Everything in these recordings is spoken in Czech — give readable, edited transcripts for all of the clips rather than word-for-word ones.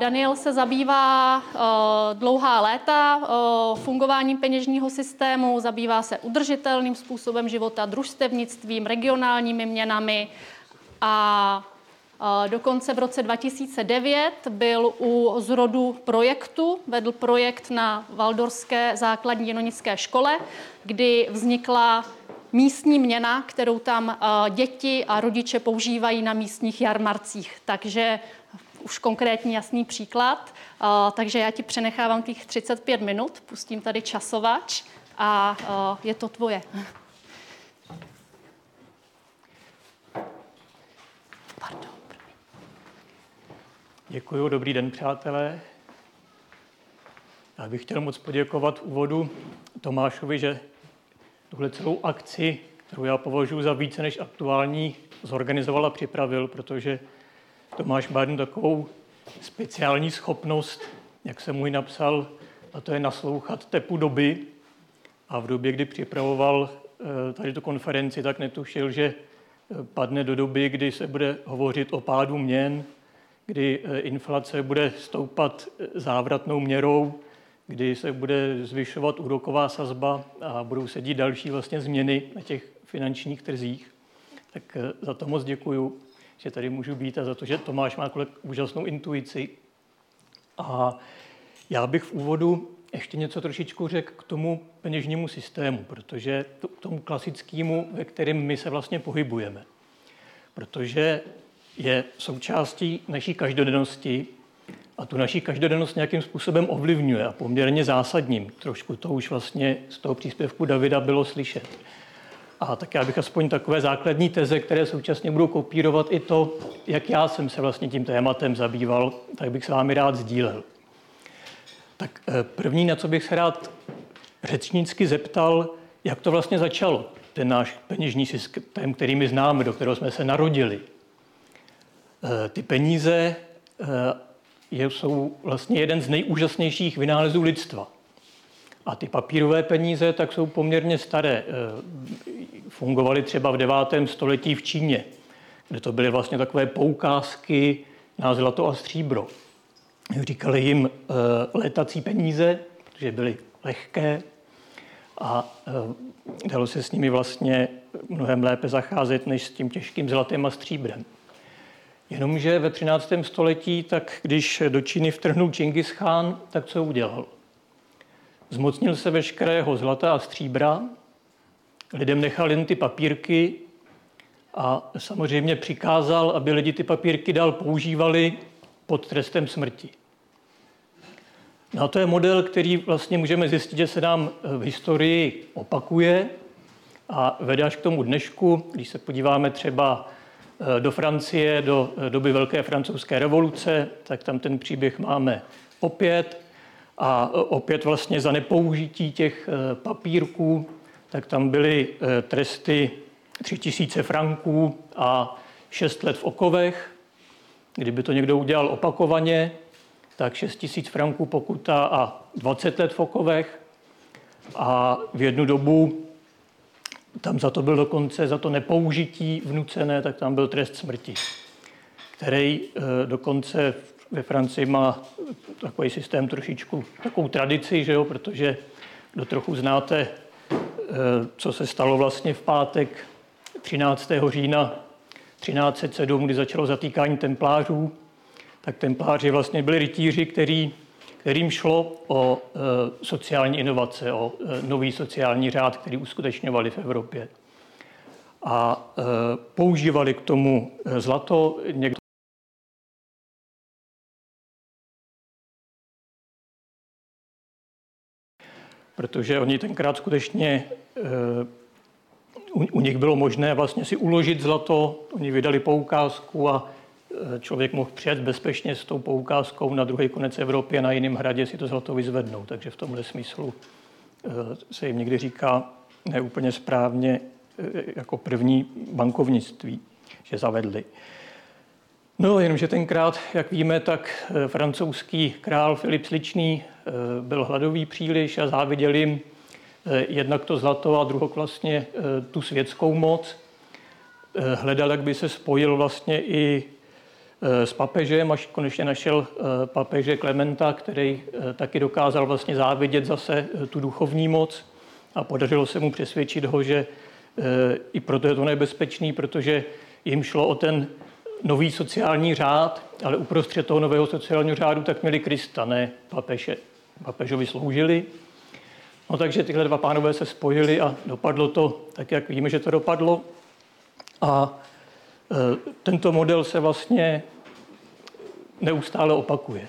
Daniel se zabývá dlouhá léta fungováním peněžního systému, zabývá se udržitelným způsobem života, družstevnictvím, regionálními měnami a dokonce v roce 2009 byl u zrodu projektu, vedl projekt na Valdorské základní jenonické škole, kdy vznikla místní měna, kterou tam děti a rodiče používají na místních jarmarcích. Takže už konkrétní jasný příklad. Takže já ti přenechávám těch 35 minut, pustím tady časovač a je to tvoje. Pardon. Děkuju, dobrý den, přátelé. Já bych chtěl moc poděkovat v úvodu Tomášovi, že tuhle celou akci, kterou já považuji za více než aktuální, zorganizoval a připravil, protože Tomáš má jednu takovou speciální schopnost, jak jsem mu ji napsal, a to je naslouchat tepu doby. A v době, kdy připravoval tady tu konferenci, tak netušil, že padne do doby, kdy se bude hovořit o pádu měn, kdy inflace bude stoupat závratnou měrou, kdy se bude zvyšovat úroková sazba a budou se dít další vlastně změny na těch finančních trzích. Tak za to moc děkuju, že tady můžu být, a za to, že Tomáš má úžasnou intuici. A já bych v úvodu ještě něco trošičku řekl k tomu peněžnímu systému, protože k tomu klasickému, ve kterém my se vlastně pohybujeme. Protože je součástí naší každodennosti a tu naší každodennost nějakým způsobem ovlivňuje a poměrně zásadním. Trošku to už vlastně z toho příspěvku Davida bylo slyšet. A tak já bych aspoň takové základní teze, které současně budou kopírovat i to, jak já jsem se vlastně tím tématem zabýval, tak bych s vámi rád sdílel. Tak první, na co bych se rád řečnicky zeptal, jak to vlastně začalo, ten náš peněžní systém, který my známe, do kterého jsme se narodili. Ty peníze jsou vlastně jeden z nejúžasnějších vynálezů lidstva. A ty papírové peníze tak jsou poměrně staré. Fungovaly třeba v 9. století v Číně, kde to byly vlastně takové poukázky na zlato a stříbro. Říkali jim létací peníze, protože byly lehké a dalo se s nimi vlastně mnohem lépe zacházet než s tím těžkým zlatem a stříbrem. Jenomže ve 13. století, tak když do Číny vtrhnul Džingischán, tak co udělal? Zmocnil se veškerého zlata a stříbra, lidem nechal jen ty papírky a samozřejmě přikázal, aby lidi ty papírky dál používali pod trestem smrti. No a to je model, který vlastně můžeme zjistit, že se nám v historii opakuje a vede až k tomu dnešku, když se podíváme třeba do Francie, do doby Velké francouzské revoluce, tak tam ten příběh máme opět. A opět vlastně za nepoužití těch papírků, tak tam byly tresty 3 000 franků a 6 let v okovech. Kdyby to někdo udělal opakovaně, tak 6 000 franků pokuta a 20 let v okovech. A v jednu dobu tam za to byl dokonce, za to nepoužití vnucené, tak tam byl trest smrti, který dokonce ve Francii má takový systém trošičku takovou tradici, že jo, protože kdo trochu znáte, co se stalo vlastně v pátek 13. října 1307, kdy začalo zatýkání templářů, tak templáři vlastně byli rytíři, kterým šlo o sociální inovace, o nový sociální řád, který uskutečňovali v Evropě. A používali k tomu zlato, někdo protože oni tenkrát skutečně, u nich bylo možné vlastně si uložit zlato, oni vydali poukázku a člověk mohl přijet bezpečně s tou poukázkou na druhý konec Evropy a na jiném hradě si to zlato vyzvednou. Takže v tomhle smyslu se jim někdy říká neúplně správně jako první bankovnictví, že zavedli. No, jenomže tenkrát, jak víme, tak francouzský král Filip Sličný byl hladový příliš a záviděl jim jednak to zlato a druhok vlastně tu světskou moc. Hledal, jak by se spojil vlastně i s papežem, až konečně našel papeže Klementa, který taky dokázal vlastně závidět zase tu duchovní moc a podařilo se mu přesvědčit ho, že i proto je to nebezpečný, protože jim šlo o ten nový sociální řád, ale uprostřed toho nového sociálního řádu tak měli Krista, ne papeže. Papežovi sloužili. No takže tyhle dva pánové se spojili a dopadlo to tak, jak víme, že to dopadlo. A tento model se vlastně neustále opakuje.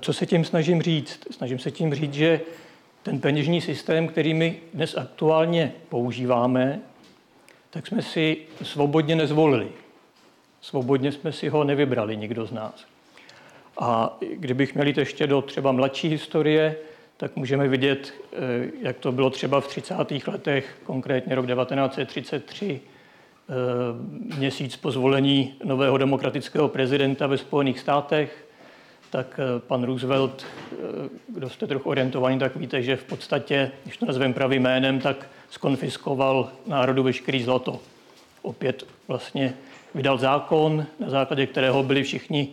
Co se tím snažím říct? Snažím se tím říct, že ten peněžní systém, který my dnes aktuálně používáme, tak jsme si svobodně nezvolili. Svobodně jsme si ho nevybrali, nikdo z nás. A kdybych měl jít ještě do třeba mladší historie, tak můžeme vidět, jak to bylo třeba v 30. letech, konkrétně rok 1933, měsíc po zvolení nového demokratického prezidenta ve Spojených státech, tak pan Roosevelt, kdo jste trochu orientovaní, tak víte, že v podstatě, když to nazveme pravým jménem, tak skonfiskoval národu veškerý zlato. Opět vlastně vydal zákon, na základě kterého byli všichni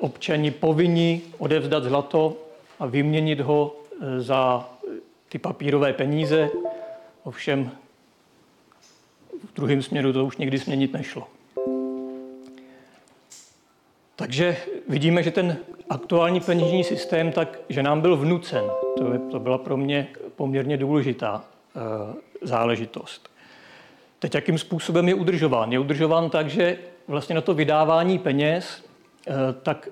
občani povinni odevzdat zlato a vyměnit ho za ty papírové peníze. Ovšem v druhém směru to už nikdy změnit nešlo. Takže vidíme, že ten aktuální peněžní systém, že nám byl vnucen. To byla pro mě poměrně důležitá záležitost. Teď jakým způsobem je udržován? Je udržován tak, že vlastně na to vydávání peněz tak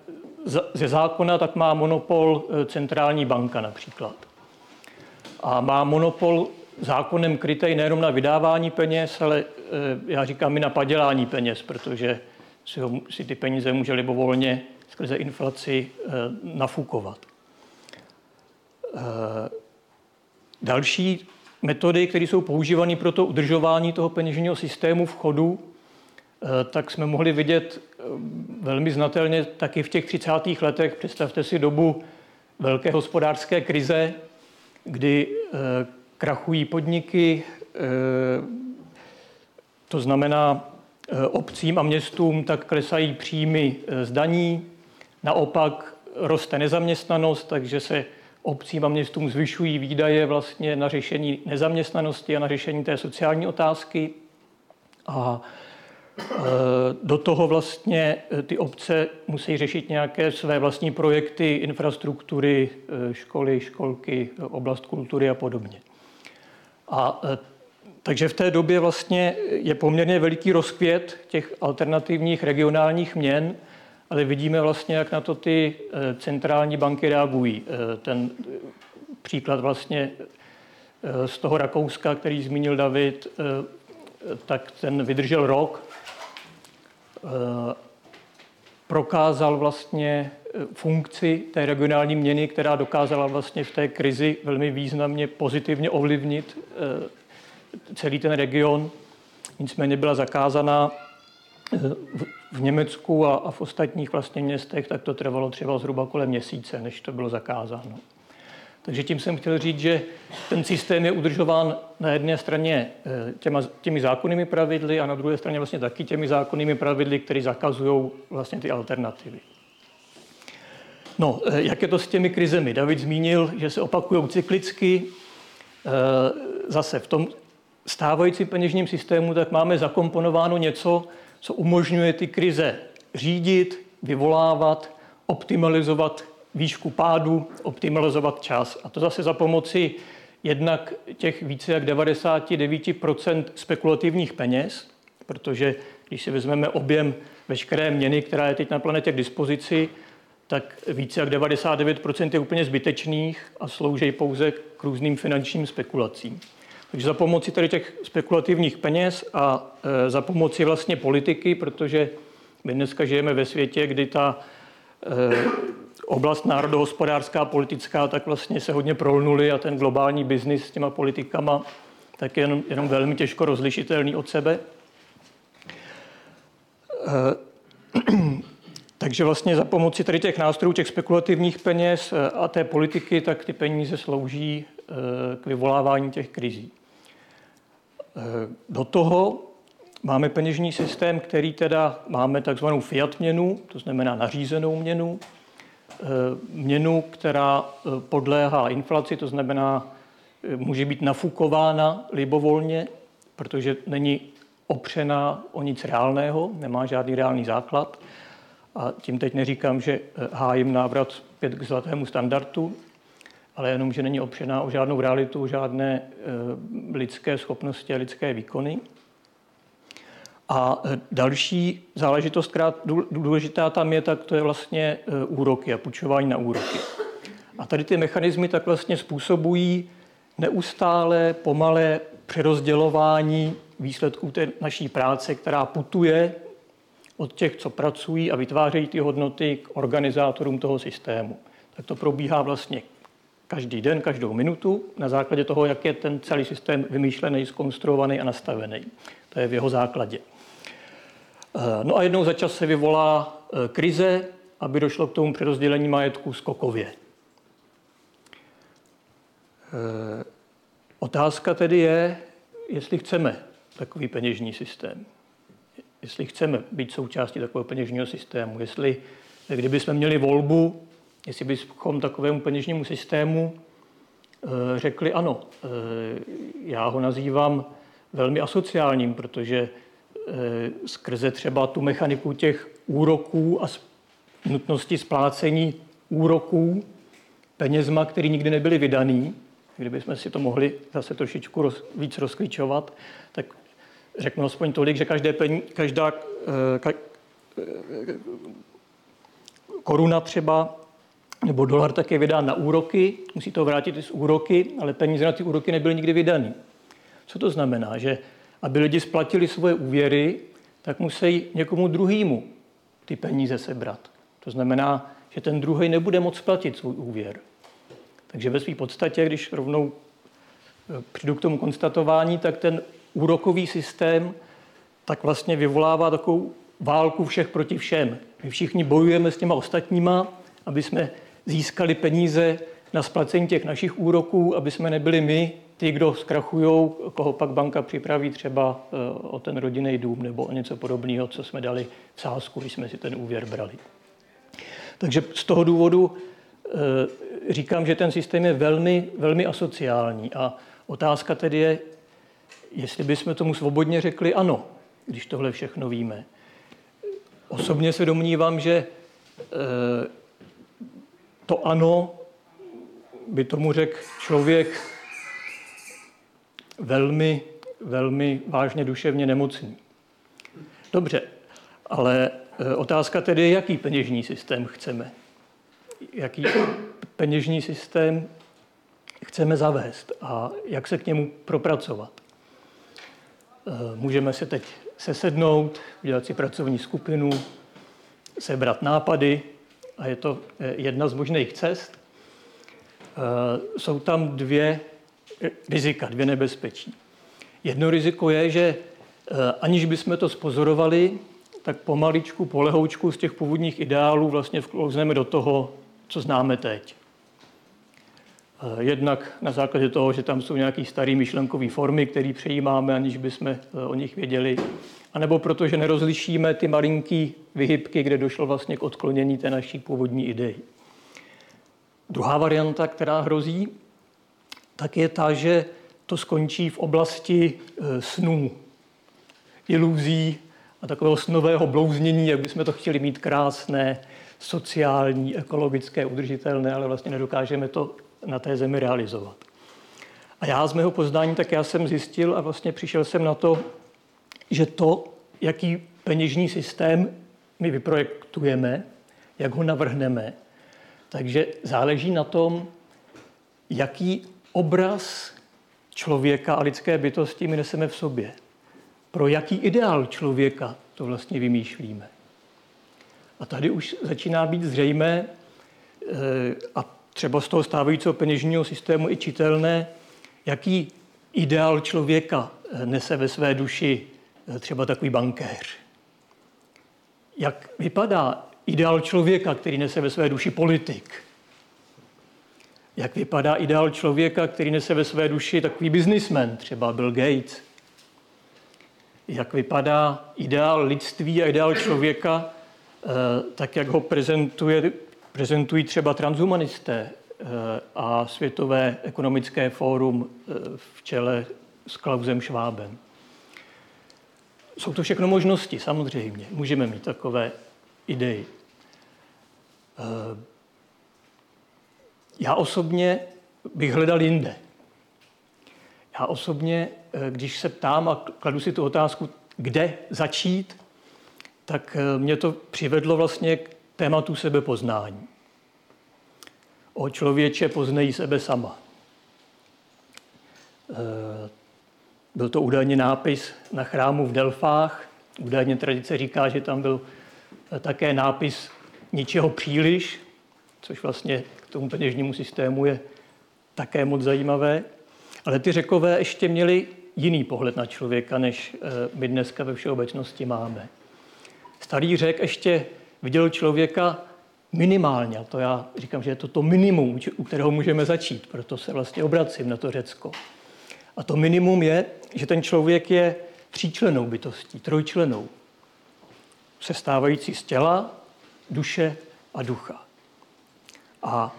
ze zákona tak má monopol centrální banka například. A má monopol zákonem krytej nejenom na vydávání peněz, ale já říkám i na padělání peněz, protože si ty peníze může libovolně skrze inflaci nafukovat. Další metody, které jsou používané pro to udržování toho peněžního systému v chodu, tak jsme mohli vidět velmi znatelně taky v těch 30. letech. Představte si dobu velké hospodářské krize, kdy krachují podniky, to znamená obcím a městům, tak klesají příjmy z daní. Naopak roste nezaměstnanost, takže se obcím a městům zvyšují výdaje vlastně na řešení nezaměstnanosti a na řešení té sociální otázky. A do toho vlastně ty obce musí řešit nějaké své vlastní projekty, infrastruktury, školy, školky, oblast kultury a podobně. A takže v té době vlastně je poměrně veliký rozkvět těch alternativních regionálních měn, ale vidíme vlastně, jak na to ty centrální banky reagují. Ten příklad vlastně z toho Rakouska, který zmínil David, tak ten vydržel rok, prokázal vlastně funkci té regionální měny, která dokázala vlastně v té krizi velmi významně pozitivně ovlivnit celý ten region. Nicméně byla zakázaná v Německu a v ostatních vlastně městech, tak to trvalo třeba zhruba kolem měsíce, než to bylo zakázáno. Takže tím jsem chtěl říct, že ten systém je udržován na jedné straně těmi zákonnými pravidly a na druhé straně vlastně taky těmi zákonnými pravidly, které zakazují vlastně ty alternativy. No, jak je to s těmi krizemi? David zmínil, že se opakují cyklicky. Zase v tom stávajícím peněžním systému tak máme zakomponováno něco, co umožňuje ty krize řídit, vyvolávat, optimalizovat výšku pádu, optimalizovat čas. A to zase za pomoci jednak těch více jak 99% spekulativních peněz, protože když si vezmeme objem veškeré měny, která je teď na planetě k dispozici, tak více jak 99% je úplně zbytečných a slouží pouze k různým finančním spekulacím. Takže za pomoci tady těch spekulativních peněz a za pomoci vlastně politiky, protože my dneska žijeme ve světě, kdy ta oblast národohospodářská, politická, tak vlastně se hodně prolnuly a ten globální biznis s těma politikama tak je jenom velmi těžko rozlišitelný od sebe. Takže vlastně za pomoci tady těch nástrojů, těch spekulativních peněz a té politiky, tak ty peníze slouží k vyvolávání těch krizí. Do toho Máme peněžní systém, který teda máme takzvanou fiat měnu, to znamená nařízenou měnu, měnu, která podléhá inflaci, to znamená, může být nafukována libovolně, protože není opřená o nic reálného, nemá žádný reálný základ. A tím teď neříkám, že hájím návrat zpět k zlatému standardu, ale jenom, že není opřená o žádnou realitu, o žádné lidské schopnosti a lidské výkony. A další záležitost, která důležitá tam je, tak to je vlastně úroky a půjčování na úroky. A tady ty mechanismy tak vlastně způsobují neustále, pomalé přerozdělování výsledků té naší práce, která putuje od těch, co pracují a vytvářejí ty hodnoty, k organizátorům toho systému. Tak to probíhá vlastně každý den, každou minutu, na základě toho, jak je ten celý systém vymýšlený, zkonstruovaný a nastavený. To je v jeho základě. No a jednou za čas se vyvolá krize, aby došlo k tomu přerozdělení majetku skokově. Otázka tedy je, jestli chceme takový peněžní systém. Jestli chceme být součástí takového peněžního systému. Jestli, kdybychom měli volbu, jestli bychom takovému peněžnímu systému řekli ano. Já ho nazývám velmi asociálním, protože skrze třeba tu mechaniku těch úroků a nutnosti splácení úroků penězma, který nikdy nebyly vydaný, kdybychom si to mohli zase trošičku víc rozklíčovat, tak řeknu aspoň tolik, že každá koruna třeba nebo dolar tak je vydán na úroky, musí to vrátit i z úroky, ale peníze na ty úroky nebyly nikdy vydaný. Co to znamená? Že aby lidi splatili svoje úvěry, tak musí někomu druhému ty peníze sebrat. To znamená, že ten druhý nebude moct splatit svůj úvěr. Takže ve své podstatě, když rovnou přijdu k tomu konstatování, tak ten úrokový systém tak vlastně vyvolává takovou válku všech proti všem. My všichni bojujeme s těma ostatníma, aby jsme získali peníze na splacení těch našich úroků, aby jsme nebyli my, ty, kdo zkrachujou, koho pak banka připraví třeba o ten rodinný dům nebo o něco podobného, co jsme dali v sázku, když jsme si ten úvěr brali. Takže z toho důvodu říkám, že ten systém je velmi, velmi asociální. A otázka tedy je, jestli bychom tomu svobodně řekli ano, když tohle všechno víme. Osobně se domnívám, že to ano by tomu řekl člověk velmi, velmi vážně duševně nemocný. Dobře, ale otázka tedy je, jaký peněžní systém chceme. Jaký peněžní systém chceme zavést a jak se k němu propracovat. Můžeme se teď sesednout, udělat si pracovní skupinu, sebrat nápady a je to jedna z možných cest. Jsou tam dvě rizika, dvě nebezpečí. Jedno riziko je, že aniž bychom to spozorovali, tak pomaličku, polehoučku z těch původních ideálů vlastně vklouzneme do toho, co známe teď. Jednak na základě toho, že tam jsou nějaké staré myšlenkové formy, které přejímáme, aniž bychom o nich věděli, anebo protože nerozlišíme ty malinké vyhybky, kde došlo vlastně k odklonění té naší původní idei. Druhá varianta, která hrozí, tak je ta, že to skončí v oblasti snů, iluzí a takového snového blouznění, jak bychom to chtěli mít krásné, sociální, ekologické, udržitelné, ale vlastně nedokážeme to na té zemi realizovat. A já z mého poznání, tak já jsem zjistil a vlastně přišel jsem na to, že to, jaký peněžní systém my vyprojektujeme, jak ho navrhneme, takže záleží na tom, jaký obraz člověka a lidské bytosti my neseme v sobě. Pro jaký ideál člověka to vlastně vymýšlíme. A tady už začíná být zřejmé a třeba z toho stávajícího peněžního systému i čitelné, jaký ideál člověka nese ve své duši třeba takový bankéř. Jak vypadá ideál člověka, který nese ve své duši politik? Jak vypadá ideál člověka, který nese ve své duši takový biznismen, třeba Bill Gates? jak vypadá ideál lidství a ideál člověka, tak jak ho prezentují třeba transhumanisté a Světové ekonomické fórum v čele s Klausem Schwabem. Jsou to všechno možnosti, samozřejmě. Můžeme mít takové idei. Já osobně bych hledal jinde. Já osobně, když se ptám a kladu si tu otázku, kde začít, tak mě to přivedlo vlastně k tématu sebepoznání. O člověče poznej sebe sama. Byl to údajně nápis na chrámu v Delfách. Údajně tradice říká, že tam byl také nápis ničeho příliš, což vlastně k tomu peněžnímu systému je také moc zajímavé. Ale ty Řekové ještě měli jiný pohled na člověka, než my dneska ve všeobecnosti máme. Starý Řek ještě viděl člověka minimálně. A to já říkám, že je to to minimum, u kterého můžeme začít. Proto se vlastně obracím na to Řecko. A to minimum je, že ten člověk je tříčlennou bytostí, trojčlennou. Sestávající z těla, duše a ducha. A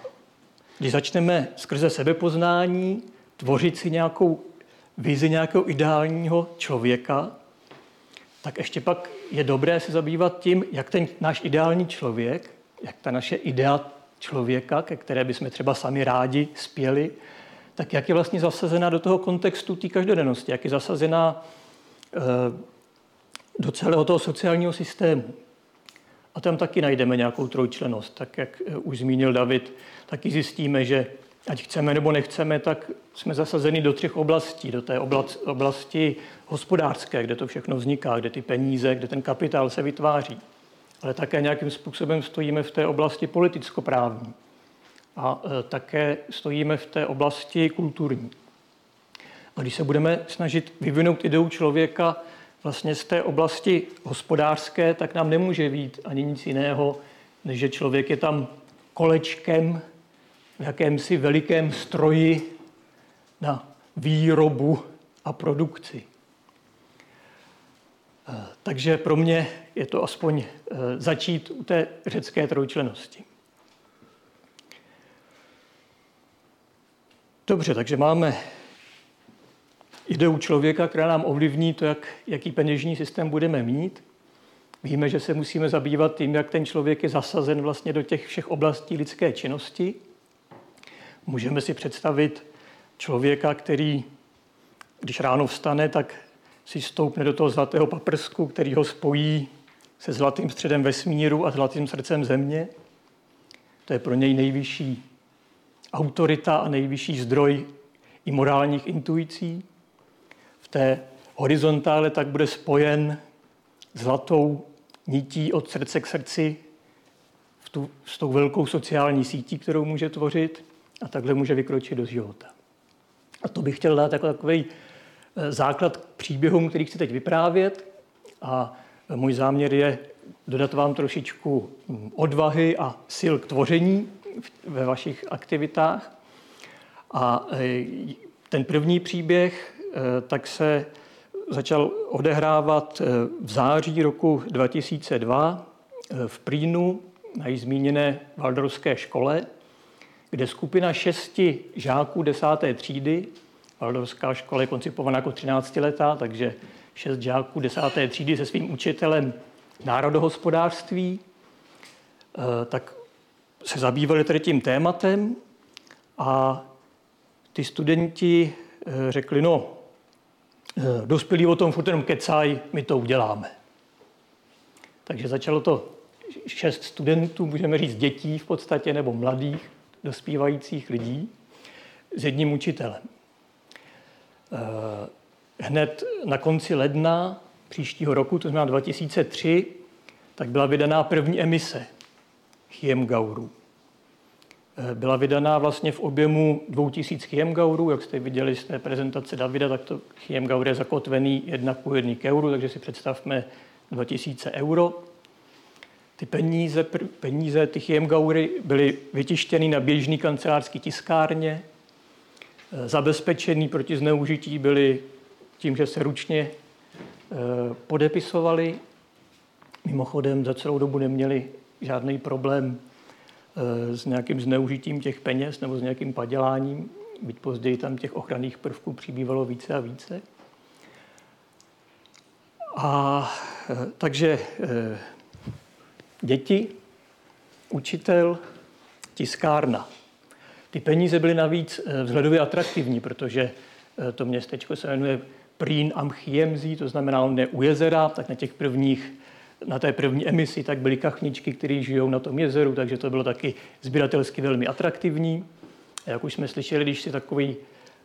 když začneme skrze sebepoznání tvořit si nějakou vizi nějakého ideálního člověka, tak ještě pak je dobré se zabývat tím, jak ten náš ideální člověk, jak ta naše idea člověka, ke které bychom třeba sami rádi spěli, tak jak je vlastně zasazená do toho kontextu té každodennosti, jak je zasazená do celého toho sociálního systému. A tam taky najdeme nějakou trojčlennost. Tak jak už zmínil David, taky zjistíme, že ať chceme nebo nechceme, tak jsme zasazeni do třech oblastí. Do té oblasti hospodářské, kde to všechno vzniká, kde ty peníze, kde ten kapitál se vytváří. Ale také nějakým způsobem stojíme v té oblasti politicko-právní. A také stojíme v té oblasti kulturní. A když se budeme snažit vyvinout ideu člověka vlastně z té oblasti hospodářské, tak nám nemůže být ani nic jiného, než že člověk je tam kolečkem v jakémsi velikém stroji na výrobu a produkci. Takže pro mě je to aspoň začít u té řecké trojčlennosti. Dobře, takže máme ideu člověka, která nám ovlivní to, jaký peněžní systém budeme mít. Víme, že se musíme zabývat tím, jak ten člověk je zasazen vlastně do těch všech oblastí lidské činnosti. Můžeme si představit člověka, který, když ráno vstane, tak si stoupne do toho zlatého paprsku, který ho spojí se zlatým středem vesmíru a zlatým srdcem země. To je pro něj nejvyšší autorita a nejvyšší zdroj i morálních intuicí. V té horizontále tak bude spojen zlatou nití od srdce k srdci s tou velkou sociální sítí, kterou může tvořit, a takhle může vykročit do života. A to bych chtěl dát jako takový základ k příběhům, který chci teď vyprávět, a můj záměr je dodat vám trošičku odvahy a sil k tvoření ve vašich aktivitách. A ten první příběh tak se začal odehrávat v září roku 2002 v Prínu na již zmíněné waldorfské škole, kde skupina 6 žáků 10. třídy, waldorfská škola je koncipovaná jako 13letá, takže 6 žáků 10. třídy se svým učitelem národohospodářství, tak se zabývali tedy tím tématem a ty studenti řekli, no, dospělí o tom furt jenom kecají, my to uděláme. Takže začalo to 6 studentů, můžeme říct dětí v podstatě, nebo mladých, dospívajících lidí, s jedním učitelem. Hned na konci ledna příštího roku, to znamená 2003, tak byla vydaná první emise Chiemgaurů. Byla vydaná vlastně v objemu 2000 Chiemgaurů. Jak jste viděli z té prezentace Davida, tak to Chiemgaur je zakotvený 1:1 k euru, takže si představme 2000 euro. Ty peníze ty Chiemgaury byly vytištěny na běžný kancelářský tiskárně. Zabezpečený proti zneužití byly tím, že se ručně podepisovali. Mimochodem za celou dobu neměli žádný problém s nějakým zneužitím těch peněz nebo s nějakým paděláním, byť později tam těch ochranných prvků přibývalo více a více. A takže děti, učitel, tiskárna. Ty peníze byly navíc vzhledově atraktivní, protože to městečko se jmenuje Prien am Chiemsee, to znamená on je u jezera, tak na té první emisi tak byly kachničky, které žijou na tom jezeru, takže to bylo taky sběratelsky velmi atraktivní. A jak už jsme slyšeli,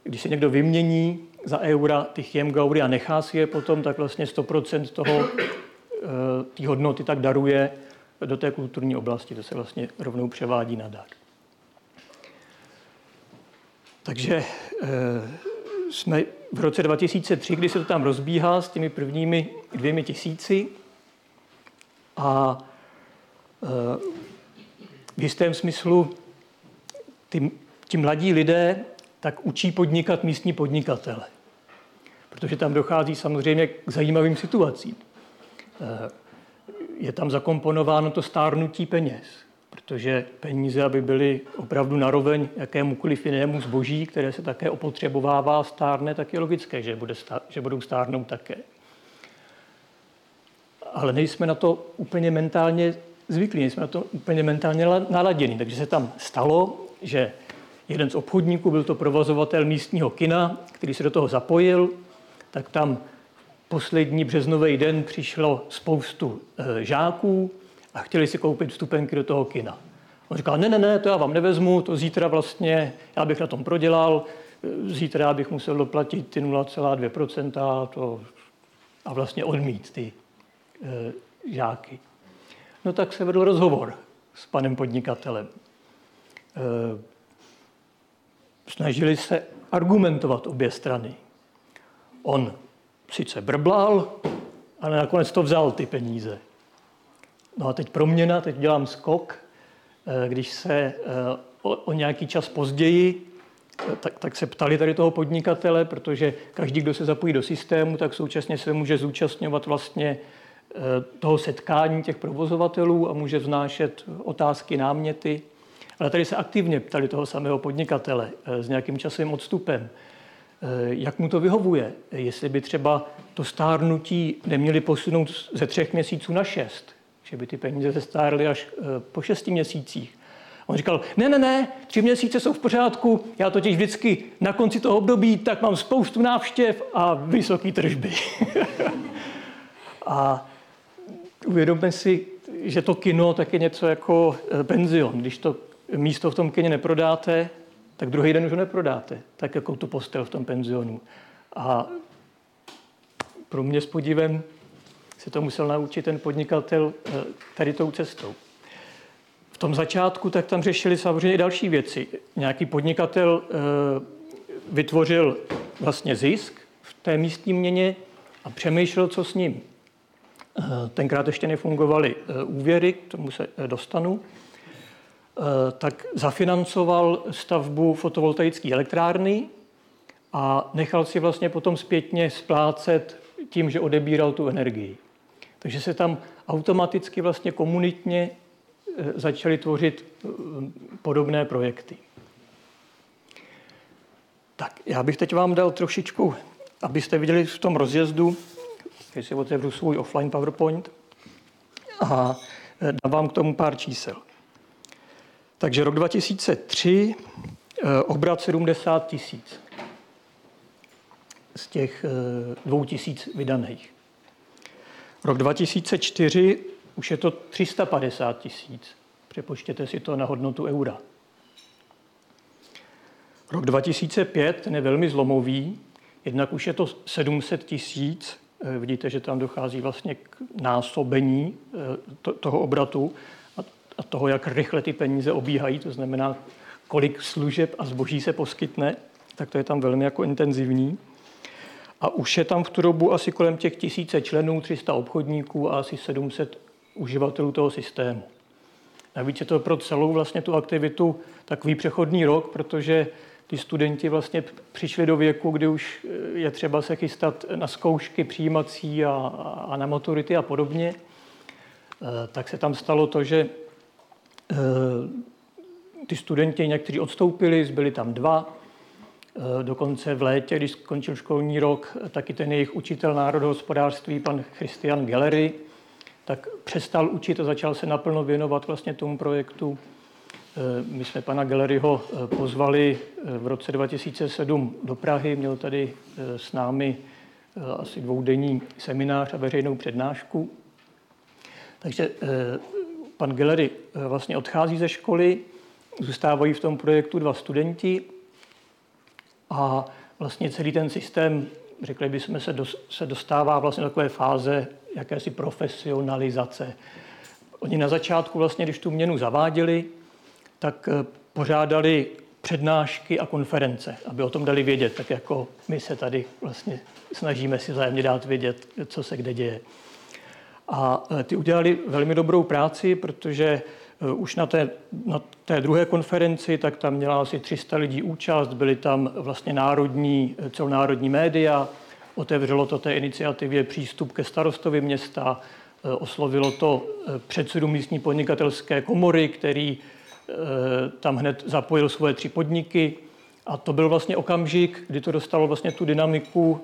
když si někdo vymění za eura ty Chiemgauery a nechá si je potom, tak vlastně 100% toho té hodnoty tak daruje do té kulturní oblasti. To se vlastně rovnou převádí na dar. Takže jsme v roce 2003, kdy se to tam rozbíhá s těmi prvními 2000 a v jistém smyslu ti mladí lidé tak učí podnikat místní podnikatele. Protože tam dochází samozřejmě k zajímavým situacím. Je tam zakomponováno to stárnutí peněz, protože peníze, aby byly opravdu naroveň jakémukoliv jinému zboží, které se také opotřebovává a stárne, tak je logické, že budou stárnout také. Ale nejsme na to úplně mentálně zvyklí, nejsme na to úplně mentálně naladěni. Takže se tam stalo, že jeden z obchodníků, byl to provozovatel místního kina, který se do toho zapojil, tak tam poslední březnový den přišlo spoustu žáků a chtěli si koupit vstupenky do toho kina. On říkal, ne, to já vám nevezmu, to zítra vlastně, já bych na tom prodělal, zítra já bych musel doplatit ty 0,2% a vlastně odmít ty žáky. No tak se vedl rozhovor s panem podnikatelem. Snažili se argumentovat obě strany. On sice brblal, ale nakonec to vzal ty peníze. No a teď proměna, teď dělám skok. Když se o nějaký čas později, tak se ptali tady toho podnikatele, protože každý, kdo se zapojí do systému, tak současně se může zúčastňovat vlastně toho setkání těch provozovatelů a může vznášet otázky, náměty. Ale tady se aktivně ptali toho samého podnikatele s nějakým časovým odstupem, jak mu to vyhovuje, jestli by třeba to stárnutí neměli posunout ze 3 měsíců na 6, že by ty peníze se stárly až po 6 měsících. On říkal, ne, 3 měsíce jsou v pořádku, já totiž vždycky na konci toho období tak mám spoustu návštěv a vysoké tržby. A uvědomme si, že to kino tak je něco jako penzion, když to místo v tom kině neprodáte, tak druhý den už ho neprodáte, tak jako tu postel v tom penzionu. A pro mě s podívem se to musel naučit ten podnikatel tady tou cestou. V tom začátku tak tam řešili samozřejmě i další věci. Nějaký podnikatel vytvořil vlastně zisk v té místní měně a přemýšlel, co s ním. Tenkrát ještě nefungovaly úvěry, k tomu se dostanu. Tak zafinancoval stavbu fotovoltaické elektrárny a nechal si vlastně potom zpětně splácet tím, že odebíral tu energii. Takže se tam automaticky vlastně komunitně začaly tvořit podobné projekty. Tak já bych teď vám dal trošičku, abyste viděli v tom rozjezdu, když si otevřu svůj offline PowerPoint a dám vám k tomu pár čísel. Takže rok 2003, obrat 70 000 z těch 2 000 vydaných. Rok 2004 už je to 350 000. Přepočtěte si to na hodnotu eura. Rok 2005, ten je velmi zlomový, jednak už je to 700 000. Vidíte, že tam dochází vlastně k násobení toho obratu a toho, jak rychle ty peníze obíhají, to znamená, kolik služeb a zboží se poskytne, tak to je tam velmi jako intenzivní. A už je tam v tu dobu asi kolem těch 1000 členů, 300 obchodníků a asi 700 uživatelů toho systému. Navíc je to pro celou vlastně tu aktivitu takový přechodný rok, protože ty studenti vlastně přišli do věku, kdy už je třeba se chystat na zkoušky přijímací a na maturity a podobně, tak se tam stalo to, že ty studenti někteří odstoupili, zbyli tam dva. Dokonce v létě, když skončil školní rok, taky ten jejich učitel národohospodářství, pan Christian Gelleri, tak přestal učit a začal se naplno věnovat vlastně tomu projektu. My jsme pana Gelleriho pozvali v roce 2007 do Prahy, měl tady s námi asi dvoudenní seminář a veřejnou přednášku. Takže pan Gelleri vlastně odchází ze školy, zůstávají v tom projektu dva studenti a vlastně celý ten systém, řekli bychom, se dostává vlastně do takové fáze jakési profesionalizace. Oni na začátku vlastně, když tu měnu zaváděli, tak pořádali přednášky a konference, aby o tom dali vědět, tak jako my se tady vlastně snažíme si vzájemně dát vědět, co se kde děje. A ty udělali velmi dobrou práci, protože už na té druhé konferenci, tak tam měla asi 300 lidí účast, byly tam vlastně celonárodní média, otevřelo to té iniciativě přístup ke starostovi města, oslovilo to předsedu místní podnikatelské komory, který tam hned zapojil svoje 3 podniky a to byl vlastně okamžik, kdy to dostalo vlastně tu dynamiku,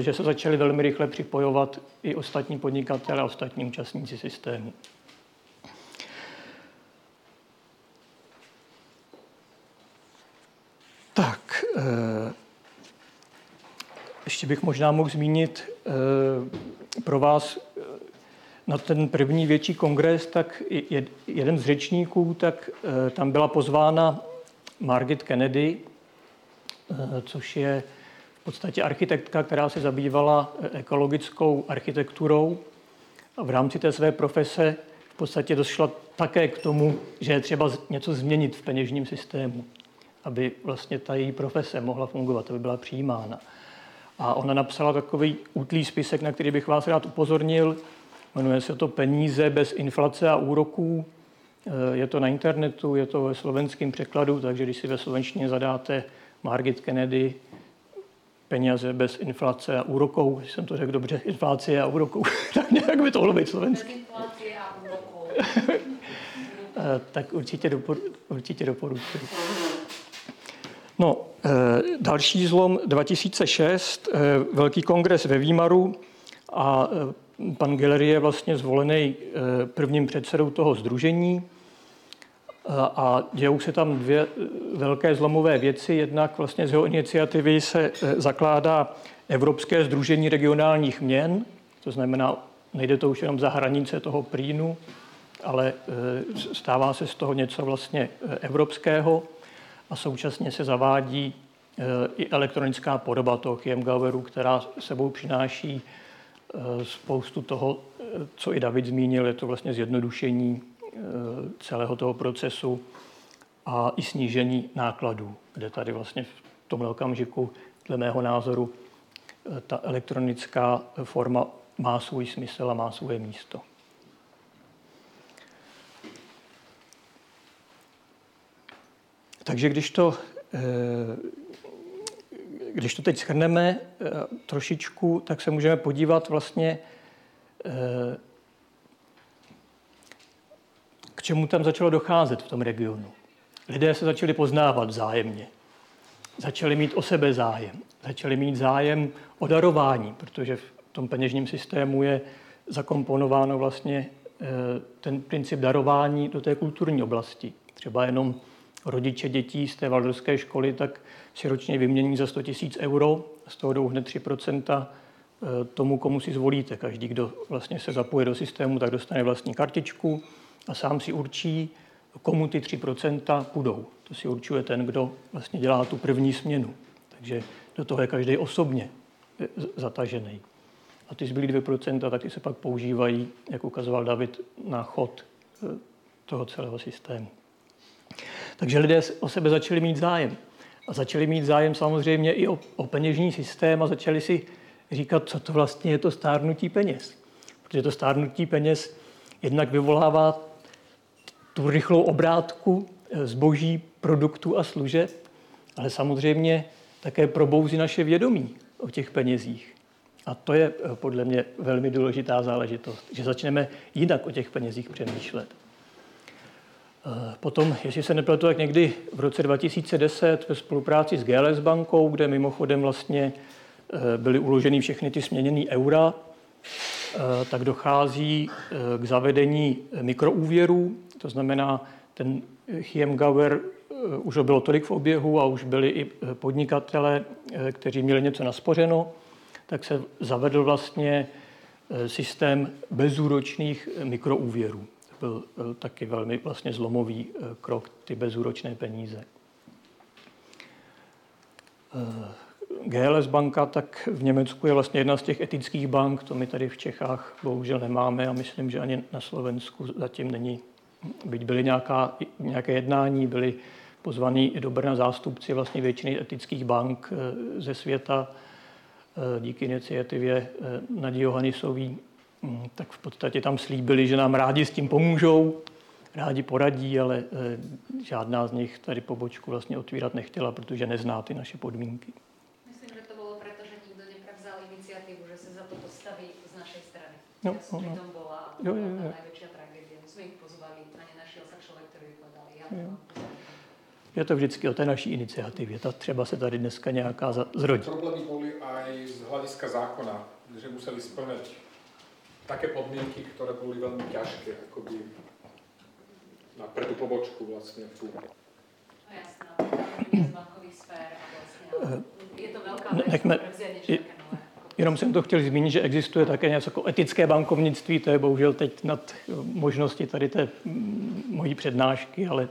že se začaly velmi rychle připojovat i ostatní podnikatelé a ostatní účastníci systému. Tak, ještě bych možná mohl zmínit pro vás na ten první větší kongres, tak jeden z řečníků, tak tam byla pozvána Margrit Kennedy, což je v podstatě architektka, která se zabývala ekologickou architekturou a v rámci té své profese v podstatě došla také k tomu, že je třeba něco změnit v peněžním systému, aby vlastně ta její profese mohla fungovat, aby byla přijímána. A ona napsala takový útlý spisek, na který bych vás rád upozornil. Jmenuje se to Peníze bez inflace a úroků. Je to na internetu, je to ve slovenském překladu, takže když si ve slovenštině zadáte Margit Kennedy, Peníze bez inflace a úroků, když jsem to řekl dobře, inflace a úroků, tak nějak by to mohlo být slovenský. Inflace a úroků. Tak určitě doporučuji. No, další zlom 2006, velký kongres ve Výmaru a pan Gelleri je vlastně zvolený prvním předsedou toho sdružení a dějou se tam 2 velké zlomové věci. Jednak vlastně z jeho iniciativy se zakládá Evropské sdružení regionálních měn, to znamená, nejde to už jenom za hranice toho Prínu, ale stává se z toho něco vlastně evropského a současně se zavádí i elektronická podoba toho Chiemgaueru, která sebou přináší spoustu toho, co i David zmínil, je to vlastně zjednodušení celého toho procesu a i snížení nákladů, kde tady vlastně v tomhle okamžiku, dle mého názoru, ta elektronická forma má svůj smysl a má svoje místo. Takže když to teď shrneme trošičku, tak se můžeme podívat vlastně, k čemu tam začalo docházet v tom regionu. Lidé se začali poznávat vzájemně, začali mít o sebe zájem, začali mít zájem o darování, protože v tom peněžním systému je zakomponováno vlastně ten princip darování do té kulturní oblasti. Třeba jenom rodiče dětí z té valdorské školy tak si ročně vymění za 100 000 euro, z toho jdou hned 3% tomu, komu si zvolíte. Každý, kdo vlastně se zapojí do systému, tak dostane vlastní kartičku a sám si určí, komu ty 3% půjdou. To si určuje ten, kdo vlastně dělá tu první směnu. Takže do toho je každý osobně zatažený. A ty zbylý 2% taky se pak používají, jak ukazoval David, na chod toho celého systému. Takže lidé o sebe začali mít zájem. A začali mít zájem samozřejmě i o peněžní systém a začali si říkat, co to vlastně je to stárnutí peněz. Protože to stárnutí peněz jednak vyvolává tu rychlou obrátku zboží, produktů a služeb ale samozřejmě také probouzí naše vědomí o těch penězích. A to je podle mě velmi důležitá záležitost, že začneme jinak o těch penězích přemýšlet. Potom, jestli se nepletu, tak někdy v roce 2010 ve spolupráci s GLS bankou, kde mimochodem vlastně byly uloženy všechny ty směněné eura, tak dochází k zavedení mikroúvěrů. To znamená, ten Chiemgauer už bylo tolik v oběhu a už byli i podnikatelé, kteří měli něco naspořeno, tak se zavedl vlastně systém bezúročných mikroúvěrů. Byl taky velmi vlastně zlomový krok, ty bezúročné peníze. GLS banka, tak v Německu je vlastně jedna z těch etických bank, to my tady v Čechách bohužel nemáme a myslím, že ani na Slovensku zatím není. Byť byly nějaké jednání, byli pozvaní i do Brna zástupci vlastně většiny etických bank ze světa díky iniciativě Nadě Johannisový, tak v podstatě tam slíbili, že nám rádi s tím pomůžou, rádi poradí, ale žádná z nich tady pobočku vlastně otvírat nechtěla, protože nezná ty naše podmínky. Myslím, že to bylo proto, že nikdo neprevzal iniciativu, že se za to postaví z naší strany. No, já jsem přitom byla ta největší tragédie. My jsme jich pozvali, ani našel se člověk, který vykladal. Je to vždycky o té naší iniciativě. Ta třeba se tady dneska nějaká zrodí. Problémy byly i z hlediska zákona, že museli splnit také podmínky, které byly velmi těžké, jakoby na první pobočku vlastně. Je to velká věc. Jenom jsem to chtěl zmínit, že existuje také něco jako etické bankovnictví, to je bohužel teď nad možnosti tady té mojí přednášky, ale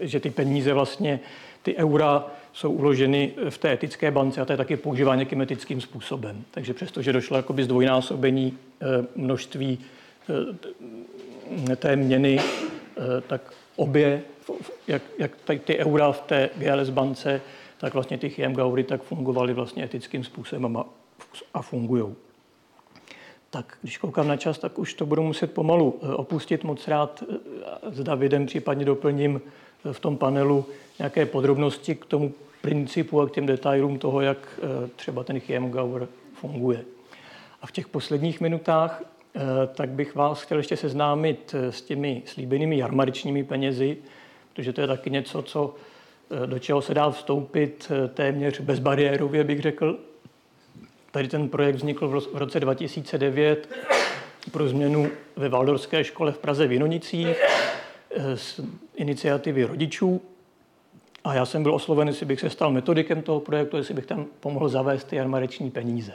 že ty peníze vlastně, ty eura jsou uloženy v té etické bance a to je taky používá nějakým etickým způsobem. Takže přestože došlo jakoby zdvojnásobení množství té měny, tak obě, jak ty eura v té GLS bance, tak vlastně ty Chiemgauery tak fungovaly vlastně etickým způsobem a fungujou. Tak když koukám na čas, tak už to budu muset pomalu opustit. Moc rád s Davidem případně doplním v tom panelu nějaké podrobnosti k tomu principu a k těm detailům toho, jak třeba ten Chiemgauer funguje. A v těch posledních minutách tak bych vás chtěl ještě seznámit s těmi slíbenými jarmarčními penězi, protože to je taky něco, do čeho se dá vstoupit téměř bezbariérově, bych řekl. Tady ten projekt vznikl v roce 2009 pro změnu ve Waldorfské škole v Praze v Jinonicích z iniciativy rodičů. A já jsem byl osloven, jestli bych se stal metodikem toho projektu, jestli bych tam pomohl zavést ty jarmareční peníze.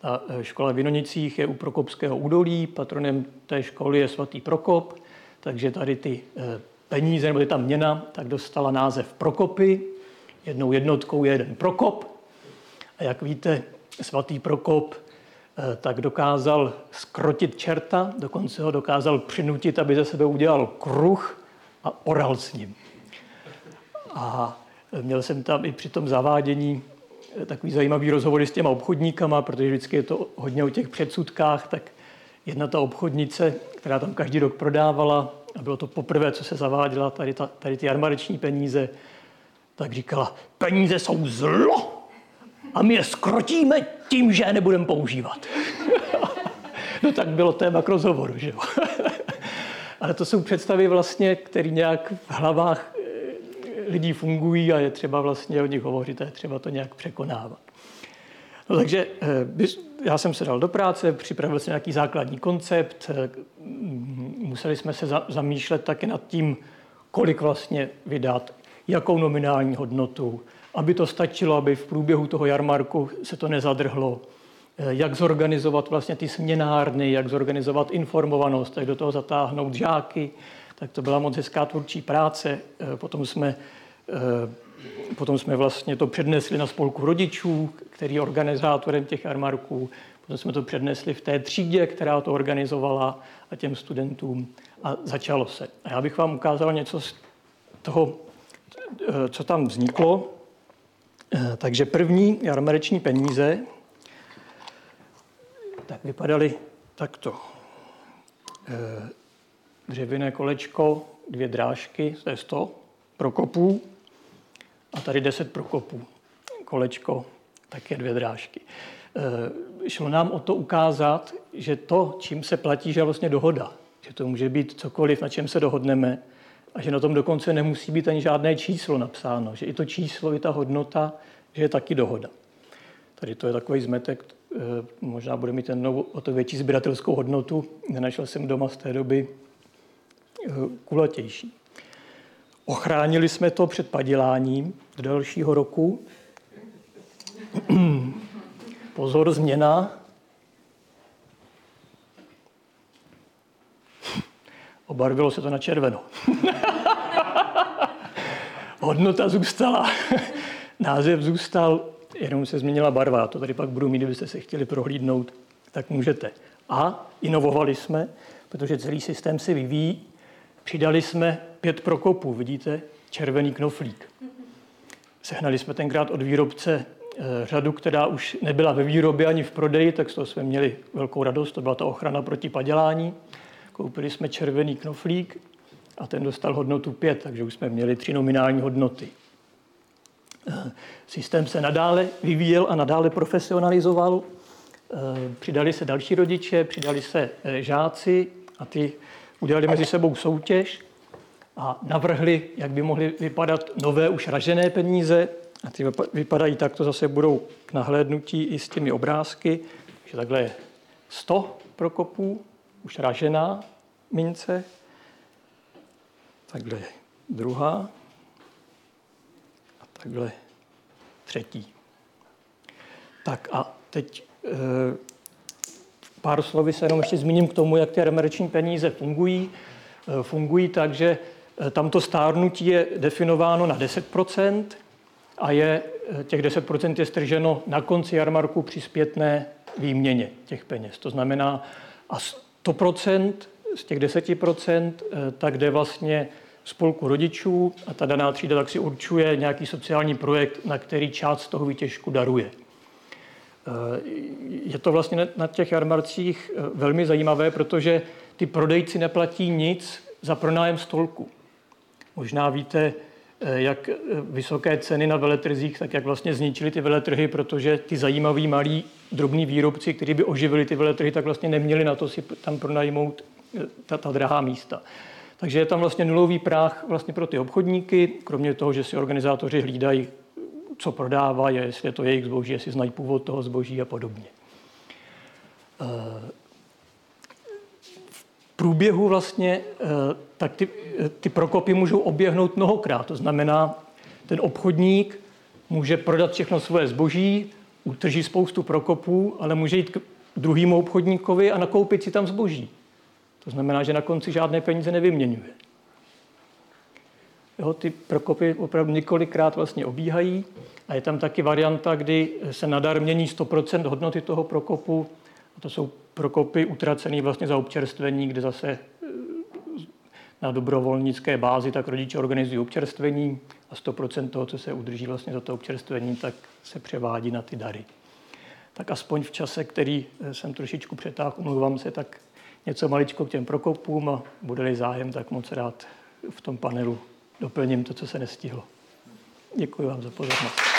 Ta škola v Jinonicích je u Prokopského údolí, patronem té školy je svatý Prokop, takže tady ty peníze, nebo ta měna, tak dostala název Prokopy. Jednou jednotkou je jeden Prokop. A jak víte, svatý Prokop tak dokázal skrotit čerta, dokonce ho dokázal přinutit, aby ze sebe udělal kruh a oral s ním. A měl jsem tam i při tom zavádění takový zajímavý rozhovory s těma obchodníkama, protože vždycky je to hodně o těch předsudkách, tak jedna ta obchodnice, která tam každý rok prodávala, a bylo to poprvé, co se zaváděla tady ty jarmareční peníze, tak říkala, peníze jsou zlo! A my je skrotíme tím, že je nebudeme používat. No tak bylo téma k rozhovoru, že jo. Ale to jsou představy vlastně, které nějak v hlavách lidí fungují a je třeba vlastně o nich hovořit a je třeba to nějak překonávat. No takže já jsem se dal do práce, připravil jsem nějaký základní koncept, museli jsme se zamýšlet taky nad tím, kolik vlastně vydat, jakou nominální hodnotu, aby to stačilo, aby v průběhu toho jarmarku se to nezadrhlo. Jak zorganizovat vlastně ty směnárny, jak zorganizovat informovanost, tak do toho zatáhnout žáky. Tak to byla moc hezká tvůrčí práce. Potom jsme vlastně to přednesli na spolku rodičů, který je organizátorem těch jarmarků. Potom jsme to přednesli v té třídě, která to organizovala a těm studentům. A začalo se. A já bych vám ukázal něco z toho, co tam vzniklo. Takže první jarmareční peníze tak vypadaly takto. Dřevěné kolečko, 2 drážky, to je 100 Prokopů. a tady 10 prokopů. Kolečko, také 2 drážky. Šlo nám o to ukázat, že to, čím se platí, že je vlastně dohoda. Že to může být cokoliv, na čem se dohodneme a že na tom dokonce nemusí být ani žádné číslo napsáno. Že i to číslo, i ta hodnota, že je taky dohoda. Tady to je takový zmetek, možná bude mít jednou o to větší sběratelskou hodnotu. Nenašel jsem doma z té doby kulatější. Ochránili jsme to před paděláním do dalšího roku. Pozor, změna. Obarvilo se to na červeno. Hodnota zůstala. Název zůstal, jenom se změnila barva. To tady pak budu mít, kdybyste se chtěli prohlídnout, tak můžete. A inovovali jsme, protože celý systém se vyvíjí. Přidali jsme 5 prokopů, vidíte, červený knoflík. Sehnali jsme tenkrát od výrobce řadu, která už nebyla ve výrobě ani v prodeji, tak z toho jsme měli velkou radost, to byla ta ochrana proti padělání. Koupili jsme červený knoflík a ten dostal hodnotu 5, takže už jsme měli 3 nominální hodnoty. Systém se nadále vyvíjel a nadále profesionalizoval. Přidali se další rodiče, přidali se žáci a ty udělali mezi sebou soutěž a navrhli, jak by mohly vypadat nové už ražené peníze. A ty vypadají takto, zase budou k nahlédnutí i s těmi obrázky. Takže takhle je 100 prokopů, už ražená mince. Takhle je druhá. A takhle třetí. Tak a teď pár slovy se jenom ještě zmíním k tomu, jak ty remerční peníze fungují. Fungují tak, že tamto stárnutí je definováno na 10%, a je, těch 10% je strženo na konci jarmarku při zpětné výměně těch peněz. To znamená, a 100% z těch 10% tak jde vlastně spolku rodičů a ta daná třída tak si určuje nějaký sociální projekt, na který část toho výtěžku daruje. Je to vlastně na těch jarmarcích velmi zajímavé, protože ty prodejci neplatí nic za pronájem stolku. Možná víte, jak vysoké ceny na veletrzích, tak jak vlastně zničili ty veletrhy, protože ty zajímaví malí drobní výrobci, kteří by oživili ty veletrhy, tak vlastně neměli na to si tam pronajmout ta drahá místa. Takže je tam vlastně nulový práh vlastně pro ty obchodníky, kromě toho, že si organizátoři hlídají, co prodávají, jestli je to jejich zboží, jestli znají původ toho zboží a podobně. V průběhu vlastně tak ty prokopy můžou oběhnout mnohokrát. To znamená, ten obchodník může prodat všechno svoje zboží, utrží spoustu prokopů, ale může jít k druhému obchodníkovi a nakoupit si tam zboží. To znamená, že na konci žádné peníze nevyměňuje. Jo, ty prokopy opravdu několikrát vlastně obíhají a je tam taky varianta, kdy se nadar mění 100% hodnoty toho prokopu. To jsou prokopy utracený vlastně za občerstvení, kde zase na dobrovolnické bázi tak rodiče organizují občerstvení a 100% toho, co se udrží vlastně za to občerstvení, tak se převádí na ty dary. Tak aspoň v čase, který jsem trošičku přetáhl, omlouvám se, tak něco maličko k těm prokopům a bude-li zájem, tak moc rád v tom panelu doplním to, co se nestihlo. Děkuji vám za pozornost.